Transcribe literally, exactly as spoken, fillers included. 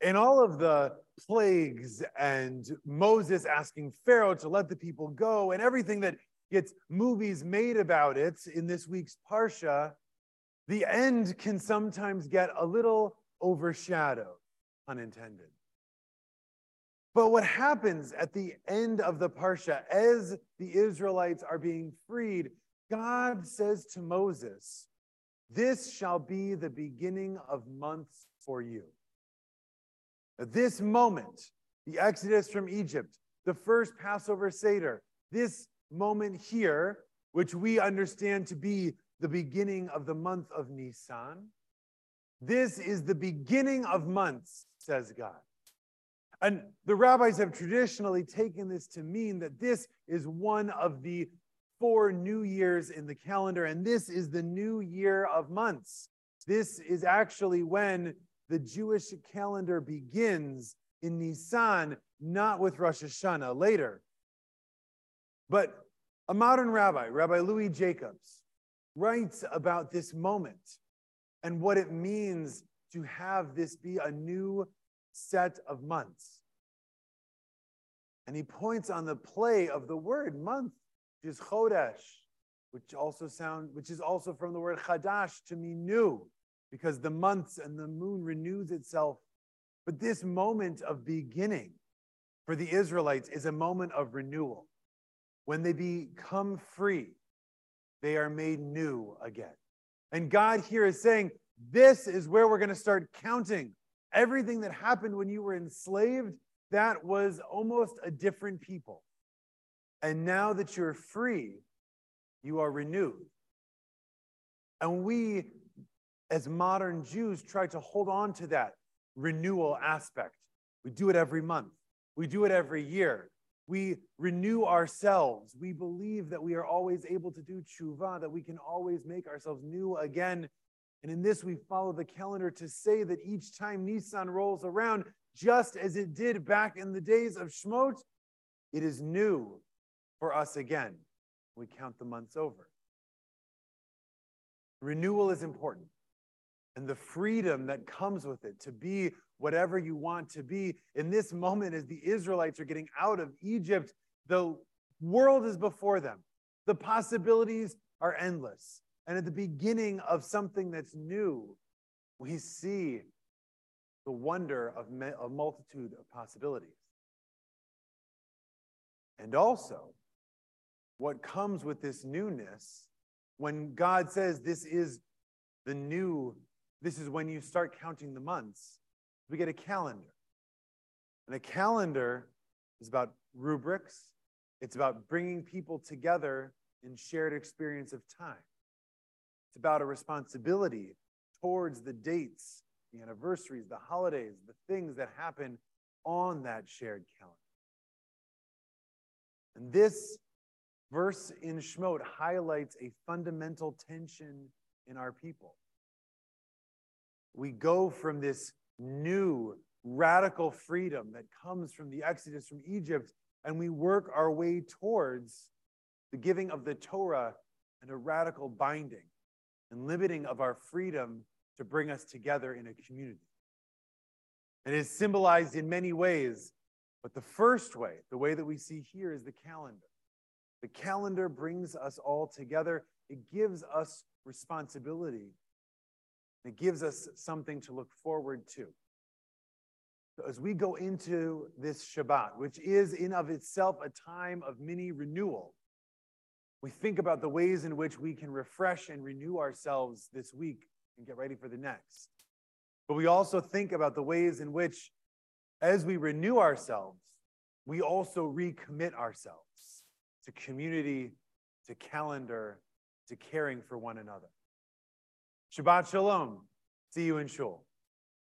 In all of the plagues and Moses asking Pharaoh to let the people go and everything that gets movies made about it in this week's Parsha, the end can sometimes get a little overshadowed, unintended. But what happens at the end of the Parsha, as the Israelites are being freed, God says to Moses, "This shall be the beginning of months for you." This moment, the Exodus from Egypt, the first Passover Seder, this moment here, which we understand to be the beginning of the month of Nisan, this is the beginning of months, says God. And the rabbis have traditionally taken this to mean that this is one of the four new years in the calendar, and this is the new year of months. This is actually when the Jewish calendar begins in Nisan, not with Rosh Hashanah later. But a modern rabbi, Rabbi Louis Jacobs, writes about this moment and what it means to have this be a new set of months. And he points on the play of the word month, which is chodesh, which also sound, which is also from the word chadash, to mean new, because the months and the moon renews itself. But this moment of beginning for the Israelites is a moment of renewal. When they become free, they are made new again. And God here is saying, this is where we're going to start counting. Everything that happened when you were enslaved, that was almost a different people. And now that you're free, you are renewed. And we, as modern Jews, try to hold on to that renewal aspect. We do it every month. We do it every year. We renew ourselves. We believe that we are always able to do tshuva, that we can always make ourselves new again. And in this, we follow the calendar to say that each time Nisan rolls around, just as it did back in the days of Shemot, it is new for us again. We count the months over. Renewal is important. And the freedom that comes with it to be whatever you want to be. In this moment, as the Israelites are getting out of Egypt, the world is before them. The possibilities are endless. And at the beginning of something that's new, we see the wonder of a multitude of possibilities. And also, what comes with this newness, when God says this is the new. This is when you start counting the months. We get a calendar. And a calendar is about rubrics. It's about bringing people together in shared experience of time. It's about a responsibility towards the dates, the anniversaries, the holidays, the things that happen on that shared calendar. And this verse in Shemot highlights a fundamental tension in our people. We go from this new radical freedom that comes from the Exodus from Egypt, and we work our way towards the giving of the Torah and a radical binding and limiting of our freedom to bring us together in a community. It is symbolized in many ways, but the first way, the way that we see here, is the calendar. The calendar brings us all together. It gives us responsibility. It gives us something to look forward to. So as we go into this Shabbat, which is in of itself a time of mini renewal, we think about the ways in which we can refresh and renew ourselves this week and get ready for the next. But we also think about the ways in which, as we renew ourselves, we also recommit ourselves to community, to calendar, to caring for one another. Shabbat Shalom. See you in Shul.